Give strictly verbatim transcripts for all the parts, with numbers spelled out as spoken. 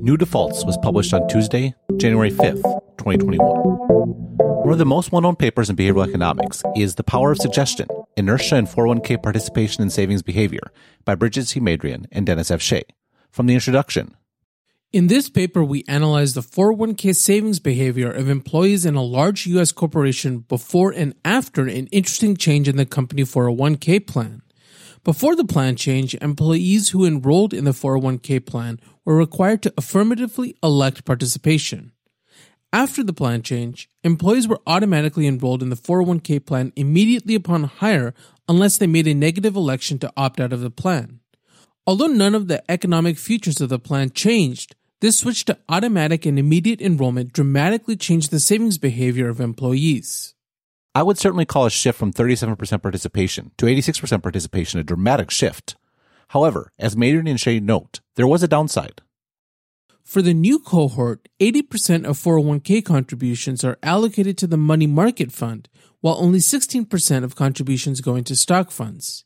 New Defaults was published on Tuesday, January fifth, twenty twenty-one. One of the most well-known papers in behavioral economics is The Power of Suggestion, Inertia and four oh one k Participation in Savings Behavior by Brigitte C. Madrian and Dennis F. Shea. From the introduction. In this paper, we analyzed the four oh one k savings behavior of employees in a large U S corporation before and after an interesting change in the company four oh one k plan. Before the plan change, employees who enrolled in the four oh one k plan were required to affirmatively elect participation. After the plan change, employees were automatically enrolled in the four oh one k plan immediately upon hire unless they made a negative election to opt out of the plan. Although none of the economic features of the plan changed, this switch to automatic and immediate enrollment dramatically changed the savings behavior of employees. I would certainly call a shift from thirty-seven percent participation to eighty-six percent participation a dramatic shift. However, as Madrian and Shea note, there was a downside. For the new cohort, eighty percent of four oh one k contributions are allocated to the money market fund, while only sixteen percent of contributions go into stock funds.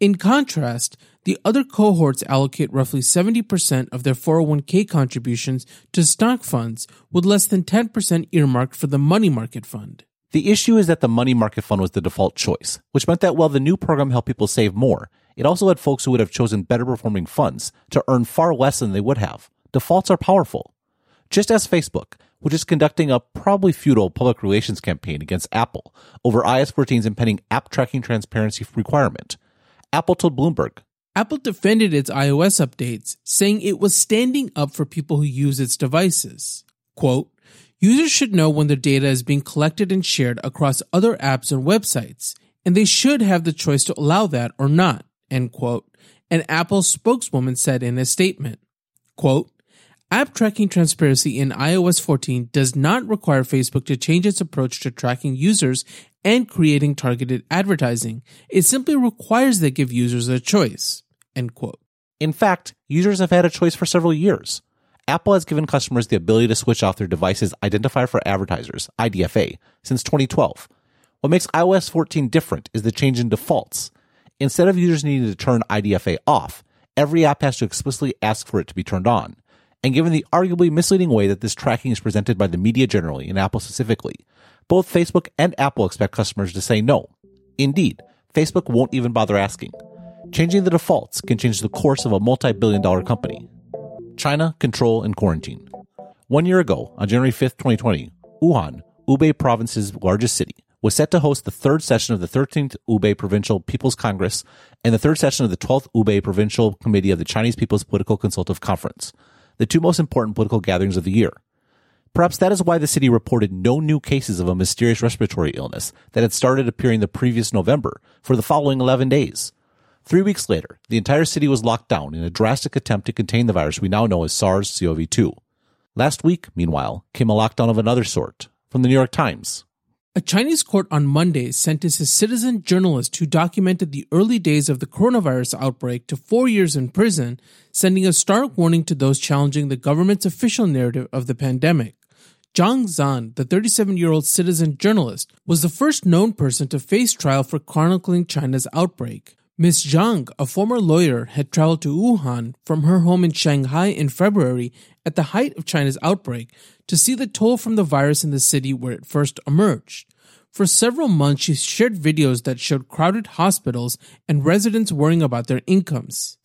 In contrast, the other cohorts allocate roughly seventy percent of their four oh one k contributions to stock funds, with less than ten percent earmarked for the money market fund. The issue is that the money market fund was the default choice, which meant that while the new program helped people save more, it also had folks who would have chosen better performing funds to earn far less than they would have. Defaults are powerful. Just as Facebook, which is conducting a probably futile public relations campaign against Apple over I S fourteen's impending app tracking transparency requirement, Apple told Bloomberg. Apple defended its iOS updates, saying it was standing up for people who use its devices. Quote, "Users should know when their data is being collected and shared across other apps and websites, and they should have the choice to allow that or not," end quote, an Apple spokeswoman said in a statement. Quote, "App tracking transparency in I O S fourteen does not require Facebook to change its approach to tracking users and creating targeted advertising. It simply requires they give users a choice," end quote. In fact, users have had a choice for several years. Apple has given customers the ability to switch off their device's Identifier for Advertisers, I D F A, since twenty twelve. What makes I O S fourteen different is the change in defaults. Instead of users needing to turn I D F A off, every app has to explicitly ask for it to be turned on. And given the arguably misleading way that this tracking is presented by the media generally and Apple specifically, both Facebook and Apple expect customers to say no. Indeed, Facebook won't even bother asking. Changing the defaults can change the course of a multi-billion dollar company. China, control, and quarantine. One year ago, on January fifth, twenty twenty, Wuhan, Hubei province's largest city, was set to host the third session of the thirteenth Hubei Provincial People's Congress and the third session of the twelfth Hubei Provincial Committee of the Chinese People's Political Consultative Conference, the two most important political gatherings of the year. Perhaps that is why the city reported no new cases of a mysterious respiratory illness that had started appearing the previous November for the following eleven days. Three weeks later, the entire city was locked down in a drastic attempt to contain the virus we now know as SARS-C o V two. Last week, meanwhile, came a lockdown of another sort, from the New York Times. A Chinese court on Monday sentenced a citizen journalist who documented the early days of the coronavirus outbreak to four years in prison, sending a stark warning to those challenging the government's official narrative of the pandemic. Zhang Zhan, the thirty-seven-year-old citizen journalist, was the first known person to face trial for chronicling China's outbreak. Miz Zhang, a former lawyer, had traveled to Wuhan from her home in Shanghai in February at the height of China's outbreak to see the toll from the virus in the city where it first emerged. For several months, she shared videos that showed crowded hospitals and residents worrying about their incomes.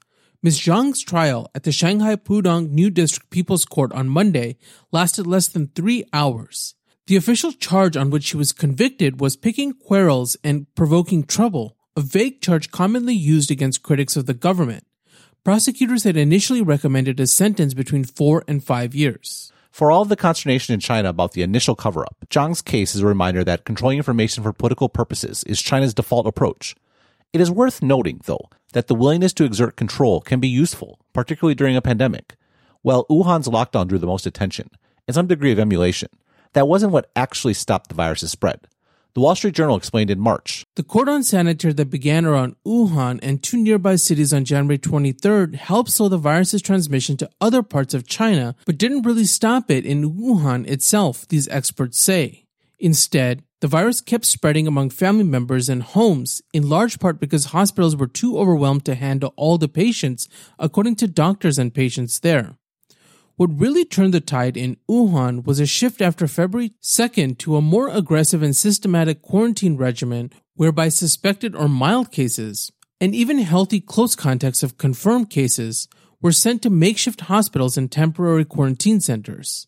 Miz Zhang's trial at the Shanghai Pudong New District People's Court on Monday lasted less than three hours. The official charge on which she was convicted was picking quarrels and provoking trouble, a vague charge commonly used against critics of the government. Prosecutors had initially recommended a sentence between four and five years. For all of the consternation in China about the initial cover-up, Zhang's case is a reminder that controlling information for political purposes is China's default approach. It is worth noting, though, that the willingness to exert control can be useful, particularly during a pandemic. While Wuhan's lockdown drew the most attention, and some degree of emulation, that wasn't what actually stopped the virus's spread. The Wall Street Journal explained in March. The cordon sanitaire that began around Wuhan and two nearby cities on January twenty-third helped slow the virus's transmission to other parts of China, but didn't really stop it in Wuhan itself, these experts say. Instead, the virus kept spreading among family members and homes, in large part because hospitals were too overwhelmed to handle all the patients, according to doctors and patients there. What really turned the tide in Wuhan was a shift after February second to a more aggressive and systematic quarantine regimen whereby suspected or mild cases, and even healthy close contacts of confirmed cases, were sent to makeshift hospitals and temporary quarantine centers.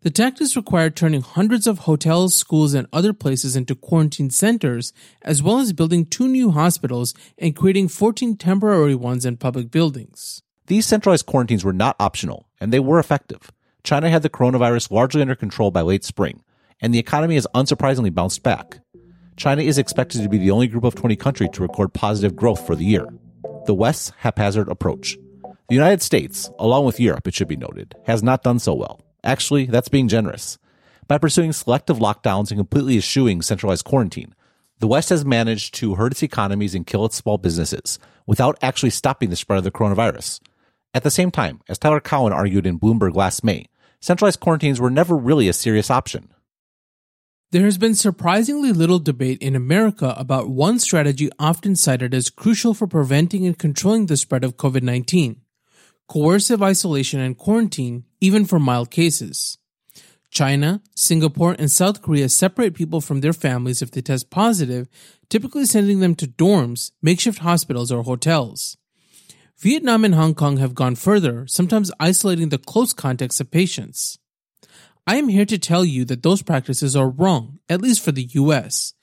The tactics required turning hundreds of hotels, schools, and other places into quarantine centers, as well as building two new hospitals and creating fourteen temporary ones in public buildings. These centralized quarantines were not optional, and they were effective. China had the coronavirus largely under control by late spring, and the economy has unsurprisingly bounced back. China is expected to be the only group of twenty countries to record positive growth for the year. The West's haphazard approach. The United States, along with Europe, it should be noted, has not done so well. Actually, that's being generous. By pursuing selective lockdowns and completely eschewing centralized quarantine, the West has managed to hurt its economies and kill its small businesses without actually stopping the spread of the coronavirus. At the same time, as Tyler Cowen argued in Bloomberg last May, centralized quarantines were never really a serious option. There has been surprisingly little debate in America about one strategy often cited as crucial for preventing and controlling the spread of COVID nineteen. Coercive isolation and quarantine, even for mild cases. China, Singapore, and South Korea separate people from their families if they test positive, typically sending them to dorms, makeshift hospitals, or hotels. Vietnam and Hong Kong have gone further, sometimes isolating the close contacts of patients. I am here to tell you that those practices are wrong, at least for the U S.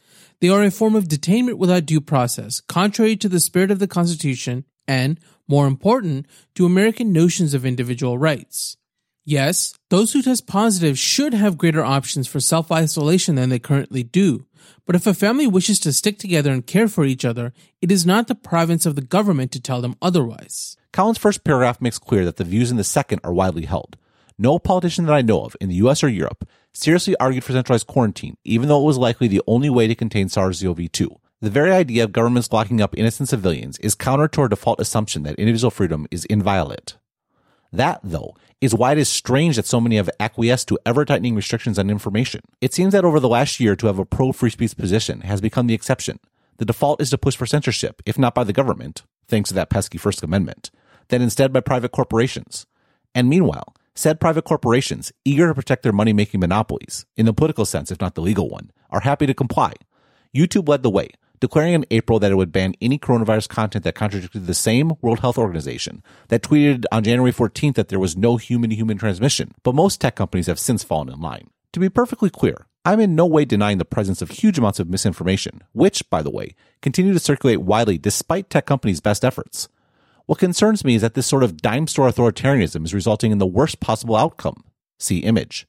They are a form of detainment without due process, contrary to the spirit of the Constitution and, more important, to American notions of individual rights. Yes, those who test positive should have greater options for self-isolation than they currently do, but if a family wishes to stick together and care for each other, it is not the province of the government to tell them otherwise. Cowen's first paragraph makes clear that the views in the second are widely held. No politician that I know of in the U S or Europe seriously argued for centralized quarantine, even though it was likely the only way to contain SARS-C o V two. The very idea of governments locking up innocent civilians is counter to our default assumption that individual freedom is inviolate. That, though, is why it is strange that so many have acquiesced to ever-tightening restrictions on information. It seems that over the last year to have a pro-free speech position has become the exception. The default is to push for censorship, if not by the government, thanks to that pesky First Amendment, then instead by private corporations. And meanwhile, said private corporations, eager to protect their money-making monopolies, in the political sense if not the legal one, are happy to comply. YouTube led the way, declaring in April that it would ban any coronavirus content that contradicted the same World Health Organization that tweeted on January fourteenth that there was no human-to-human transmission, but most tech companies have since fallen in line. To be perfectly clear, I'm in no way denying the presence of huge amounts of misinformation, which, by the way, continue to circulate widely despite tech companies' best efforts. What concerns me is that this sort of dime-store authoritarianism is resulting in the worst possible outcome. See image.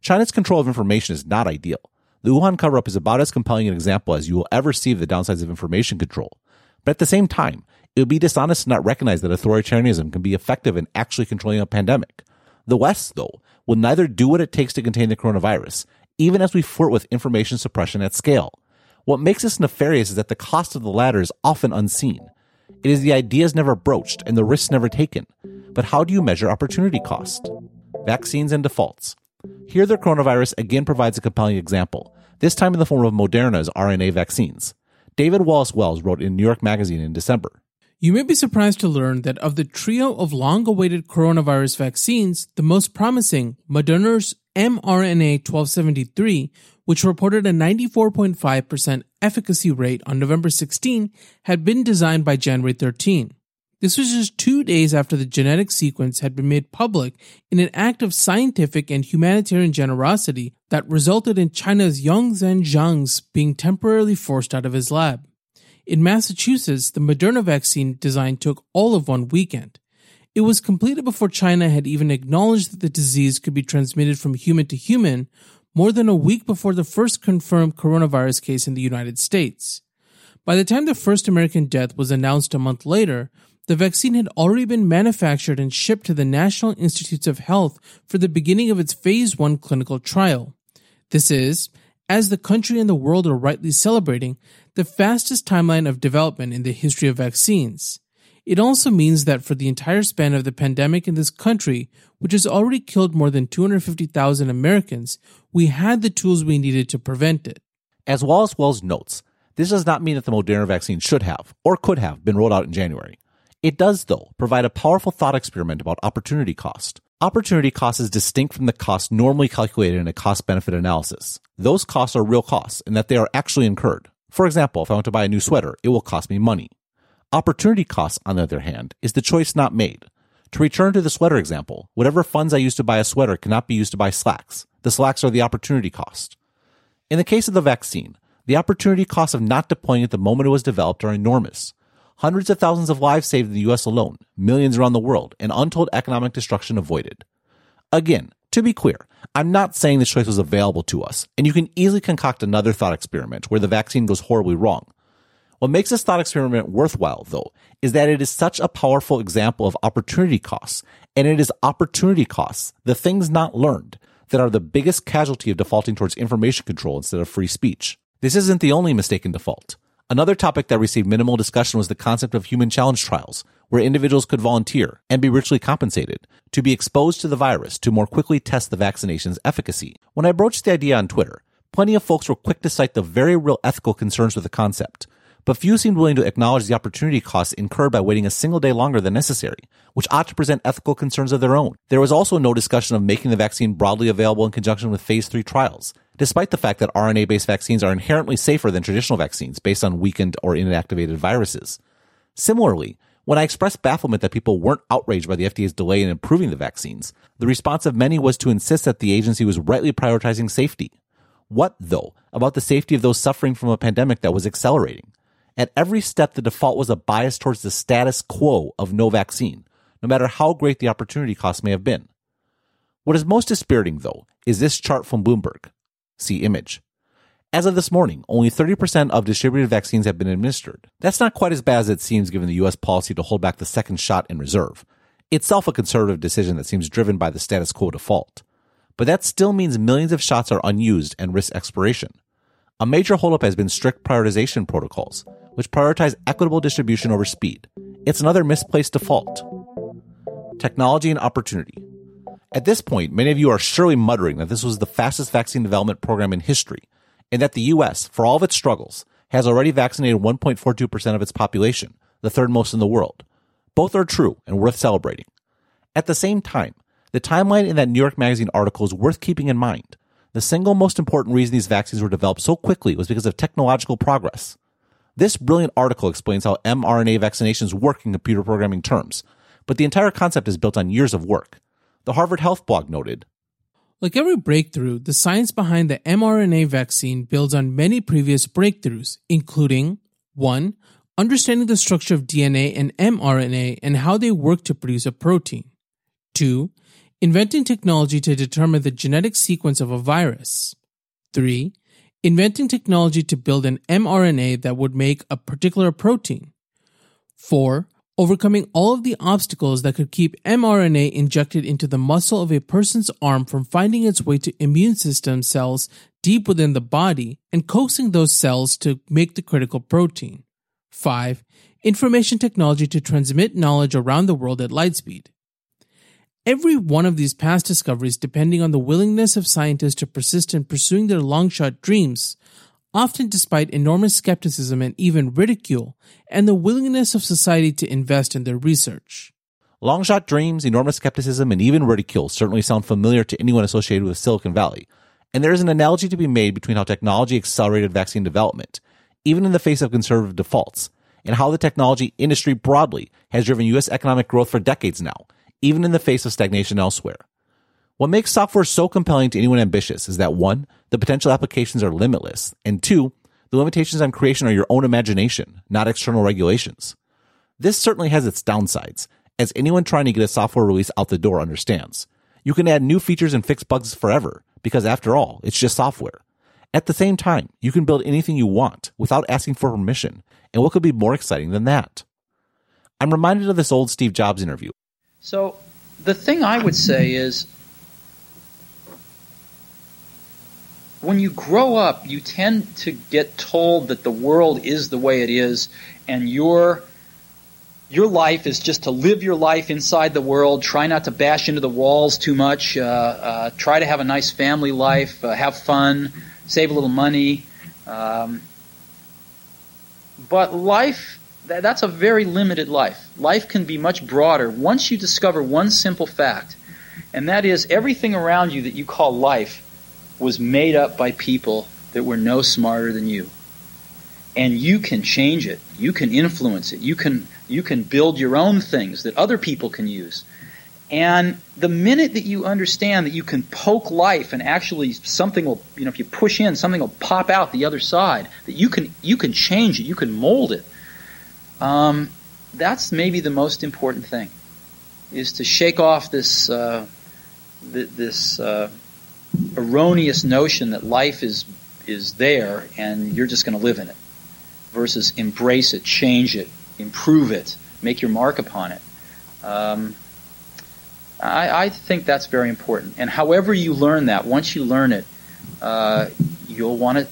China's control of information is not ideal. The Wuhan cover-up is about as compelling an example as you will ever see of the downsides of information control. But at the same time, it would be dishonest to not recognize that authoritarianism can be effective in actually controlling a pandemic. The West, though, will neither do what it takes to contain the coronavirus, even as we flirt with information suppression at scale. What makes this nefarious is that the cost of the latter is often unseen. It is the ideas never broached and the risks never taken. But how do you measure opportunity cost? Vaccines and defaults. Here, the coronavirus again provides a compelling example, this time in the form of Moderna's R N A vaccines. David Wallace-Wells wrote in New York Magazine in December. You may be surprised to learn that of the trio of long-awaited coronavirus vaccines, the most promising, Moderna's m R N A twelve seventy-three, which reported a ninety-four point five percent efficacy rate on November sixteenth, had been designed by January thirteenth. This was just two days after the genetic sequence had been made public in an act of scientific and humanitarian generosity that resulted in China's Zhang Zhan being temporarily forced out of his lab. In Massachusetts, the Moderna vaccine design took all of one weekend. It was completed before China had even acknowledged that the disease could be transmitted from human to human, more than a week before the first confirmed coronavirus case in the United States. By the time the first American death was announced a month later, the vaccine had already been manufactured and shipped to the National Institutes of Health for the beginning of its Phase one clinical trial. This is, as the country and the world are rightly celebrating, the fastest timeline of development in the history of vaccines. It also means that for the entire span of the pandemic in this country, which has already killed more than two hundred fifty thousand Americans, we had the tools we needed to prevent it. As Wallace-Wells notes, this does not mean that the Moderna vaccine should have, or could have, been rolled out in January. It does, though, provide a powerful thought experiment about opportunity cost. Opportunity cost is distinct from the cost normally calculated in a cost-benefit analysis. Those costs are real costs in that they are actually incurred. For example, if I want to buy a new sweater, it will cost me money. Opportunity cost, on the other hand, is the choice not made. To return to the sweater example, whatever funds I used to buy a sweater cannot be used to buy slacks. The slacks are the opportunity cost. In the case of the vaccine, the opportunity costs of not deploying at the moment it was developed are enormous. Hundreds of thousands of lives saved in the U S alone, millions around the world, and untold economic destruction avoided. Again, to be clear, I'm not saying this choice was available to us, and you can easily concoct another thought experiment where the vaccine goes horribly wrong. What makes this thought experiment worthwhile, though, is that it is such a powerful example of opportunity costs, and it is opportunity costs, the things not learned, that are the biggest casualty of defaulting towards information control instead of free speech. This isn't the only mistaken default. Another topic that received minimal discussion was the concept of human challenge trials, where individuals could volunteer and be richly compensated to be exposed to the virus to more quickly test the vaccination's efficacy. When I broached the idea on Twitter, plenty of folks were quick to cite the very real ethical concerns with the concept, but few seemed willing to acknowledge the opportunity costs incurred by waiting a single day longer than necessary, which ought to present ethical concerns of their own. There was also no discussion of making the vaccine broadly available in conjunction with phase three trials, despite the fact that R N A-based vaccines are inherently safer than traditional vaccines based on weakened or inactivated viruses. Similarly, when I expressed bafflement that people weren't outraged by the F D A's delay in approving the vaccines, the response of many was to insist that the agency was rightly prioritizing safety. What, though, about the safety of those suffering from a pandemic that was accelerating? At every step, the default was a bias towards the status quo of no vaccine, no matter how great the opportunity cost may have been. What is most dispiriting, though, is this chart from Bloomberg. See image. As of this morning, only thirty percent of distributed vaccines have been administered. That's not quite as bad as it seems given the U S policy to hold back the second shot in reserve, itself a conservative decision that seems driven by the status quo default. But that still means millions of shots are unused and risk expiration. A major holdup has been strict prioritization protocols, which prioritize equitable distribution over speed. It's another misplaced default. Technology and opportunity. At this point, many of you are surely muttering that this was the fastest vaccine development program in history, and that the U S, for all of its struggles, has already vaccinated one point four two percent of its population, the third most in the world. Both are true and worth celebrating. At the same time, the timeline in that New York Magazine article is worth keeping in mind. The single most important reason these vaccines were developed so quickly was because of technological progress. This brilliant article explains how mRNA vaccinations work in computer programming terms, but the entire concept is built on years of work. The Harvard Health blog noted, like every breakthrough, the science behind the mRNA vaccine builds on many previous breakthroughs, including one Understanding the structure of D N A and mRNA and how they work to produce a protein. two Inventing technology to determine the genetic sequence of a virus. three Inventing technology to build an mRNA that would make a particular protein. four Overcoming all of the obstacles that could keep mRNA injected into the muscle of a person's arm from finding its way to immune system cells deep within the body and coaxing those cells to make the critical protein. five Information technology to transmit knowledge around the world at light speed. Every one of these past discoveries, depending on the willingness of scientists to persist in pursuing their long-shot dreams, often despite enormous skepticism and even ridicule, and the willingness of society to invest in their research. Long-shot dreams, enormous skepticism, and even ridicule certainly sound familiar to anyone associated with Silicon Valley, and there is an analogy to be made between how technology accelerated vaccine development, even in the face of conservative defaults, and how the technology industry broadly has driven U S economic growth for decades now, even in the face of stagnation elsewhere. What makes software so compelling to anyone ambitious is that one, the potential applications are limitless, and two, the limitations on creation are your own imagination, not external regulations. This certainly has its downsides, as anyone trying to get a software release out the door understands. You can add new features and fix bugs forever, because after all, it's just software. At the same time, you can build anything you want without asking for permission, and what could be more exciting than that? I'm reminded of this old Steve Jobs interview. So the thing I would say is, when you grow up, you tend to get told that the world is the way it is, and your your life is just to live your life inside the world, try not to bash into the walls too much, uh, uh, try to have a nice family life, uh, have fun, save a little money. Um, but life, th- that's a very limited life. Life can be much broader. Once you discover one simple fact, and that is everything around you that you call life was made up by people that were no smarter than you. And you can change it. You can influence it. You can you can build your own things that other people can use. And the minute that you understand that you can poke life and actually something will, you know, if you push in, something will pop out the other side, that you can you can change it, you can mold it, um, that's maybe the most important thing, is to shake off this, uh, th- this uh, erroneous notion that life is, is there and you're just going to live in it, versus embrace it, change it, improve it, make your mark upon it. Um I, I think that's very important. And however you learn that, once you learn it, uh, you'll want to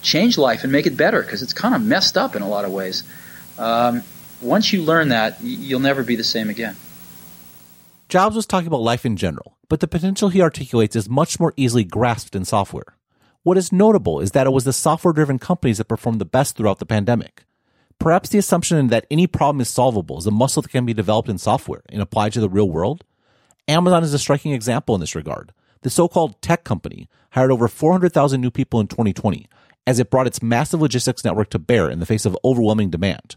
change life and make it better, because it's kind of messed up in a lot of ways. Um, once you learn that, you'll never be the same again. Jobs was talking about life in general, but the potential he articulates is much more easily grasped in software. What is notable is that it was the software-driven companies that performed the best throughout the pandemic. Perhaps the assumption that any problem is solvable is a muscle that can be developed in software and applied to the real world. Amazon is a striking example in this regard. The so-called tech company hired over four hundred thousand new people in twenty twenty as it brought its massive logistics network to bear in the face of overwhelming demand.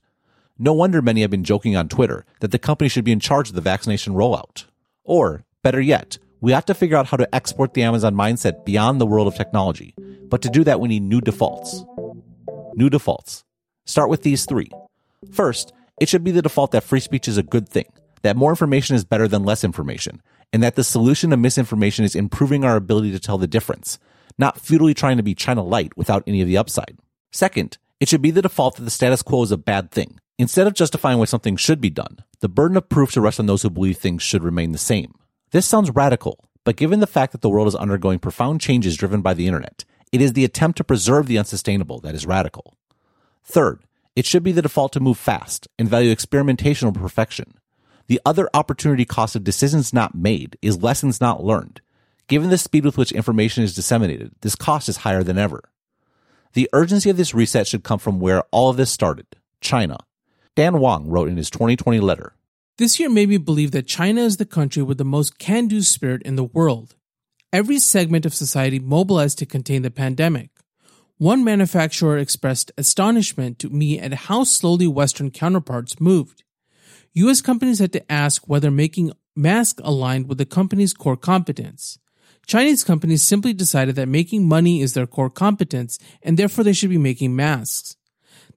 No wonder many have been joking on Twitter that the company should be in charge of the vaccination rollout. Or, better yet, we have to figure out how to export the Amazon mindset beyond the world of technology. But to do that, we need new defaults. New defaults. Start with these three. First, it should be the default that free speech is a good thing, that more information is better than less information, and that the solution to misinformation is improving our ability to tell the difference, not futilely trying to be China Light without any of the upside. Second, it should be the default that the status quo is a bad thing. Instead of justifying why something should be done, the burden of proof should rest on those who believe things should remain the same. This sounds radical, but given the fact that the world is undergoing profound changes driven by the internet, it is the attempt to preserve the unsustainable that is radical. Third, it should be the default to move fast and value experimentation over perfection. The other opportunity cost of decisions not made is lessons not learned. Given the speed with which information is disseminated, this cost is higher than ever. The urgency of this reset should come from where all of this started, China. Dan Wang wrote in his twenty twenty letter, "This year made me believe that China is the country with the most can-do spirit in the world. Every segment of society mobilized to contain the pandemic. One manufacturer expressed astonishment to me at how slowly Western counterparts moved. U S companies had to ask whether making masks aligned with the company's core competence. Chinese companies simply decided that making money is their core competence, and therefore they should be making masks.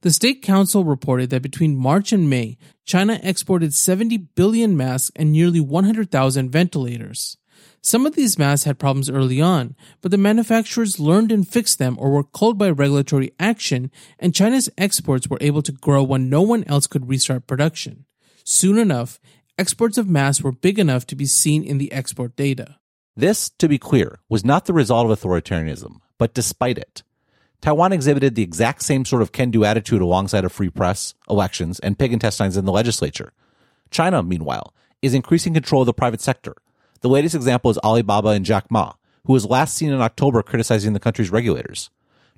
The State Council reported that between March and May, China exported seventy billion masks and nearly one hundred thousand ventilators. Some of these masks had problems early on, but the manufacturers learned and fixed them or were culled by regulatory action, and China's exports were able to grow when no one else could restart production. Soon enough, exports of masks were big enough to be seen in the export data." This, to be clear, was not the result of authoritarianism, but despite it. Taiwan exhibited the exact same sort of can-do attitude alongside a free press, elections, and pig intestines in the legislature. China, meanwhile, is increasing control of the private sector. The latest example is Alibaba and Jack Ma, who was last seen in October criticizing the country's regulators.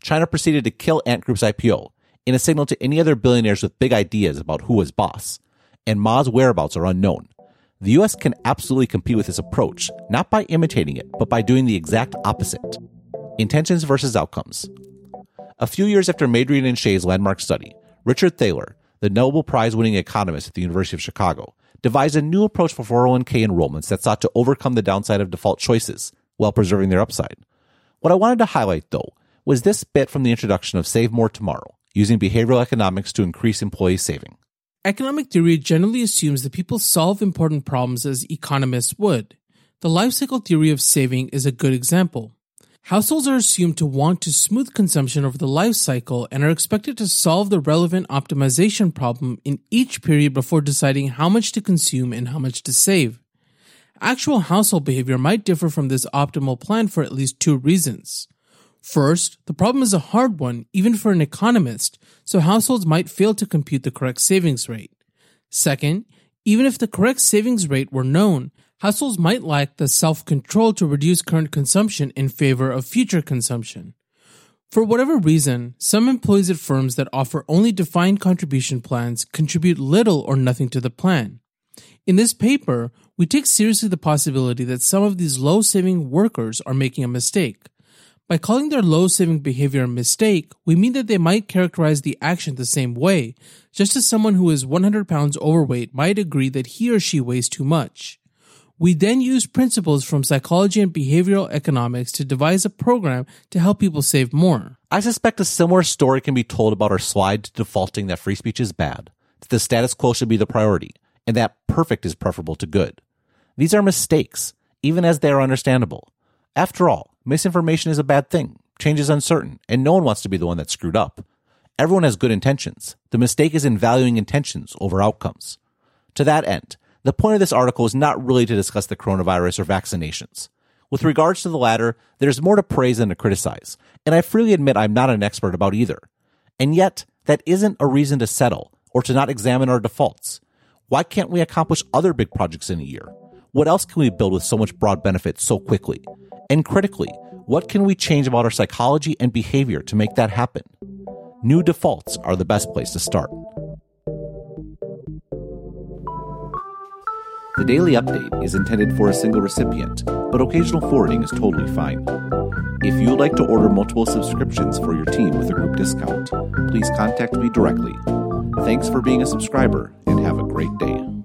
China proceeded to kill Ant Group's I P O in a signal to any other billionaires with big ideas about who was boss. And Ma's whereabouts are unknown. The U S can absolutely compete with this approach, not by imitating it, but by doing the exact opposite. Intentions versus outcomes. A few years after Madrian and Shea's landmark study, Richard Thaler, the Nobel Prize-winning economist at the University of Chicago, devised a new approach for four oh one k enrollments that sought to overcome the downside of default choices while preserving their upside. What I wanted to highlight, though, was this bit from the introduction of Save More Tomorrow, using behavioral economics to increase employee saving. "Economic theory generally assumes that people solve important problems as economists would. The life cycle theory of saving is a good example. Households are assumed to want to smooth consumption over the life cycle and are expected to solve the relevant optimization problem in each period before deciding how much to consume and how much to save. Actual household behavior might differ from this optimal plan for at least two reasons. First, the problem is a hard one, even for an economist, so households might fail to compute the correct savings rate. Second, even if the correct savings rate were known, households might lack the self-control to reduce current consumption in favor of future consumption. For whatever reason, some employees at firms that offer only defined contribution plans contribute little or nothing to the plan. In this paper, we take seriously the possibility that some of these low-saving workers are making a mistake. By calling their low-saving behavior a mistake, we mean that they might characterize the action the same way, just as someone who is one hundred pounds overweight might agree that he or she weighs too much. We then use principles from psychology and behavioral economics to devise a program to help people save more. I suspect a similar story can be told about our slide to defaulting that free speech is bad, that the status quo should be the priority, and that perfect is preferable to good. These are mistakes, even as they are understandable. After all, misinformation is a bad thing, change is uncertain, and no one wants to be the one that's screwed up. Everyone has good intentions. The mistake is in valuing intentions over outcomes. To that end, the point of this article is not really to discuss the coronavirus or vaccinations. With regards to the latter, there's more to praise than to criticize, and I freely admit I'm not an expert about either. And yet, that isn't a reason to settle or to not examine our defaults. Why can't we accomplish other big projects in a year? What else can we build with so much broad benefit so quickly? And critically, what can we change about our psychology and behavior to make that happen? New defaults are the best place to start. The Daily Update is intended for a single recipient, but occasional forwarding is totally fine. If you would like to order multiple subscriptions for your team with a group discount, please contact me directly. Thanks for being a subscriber, and have a great day.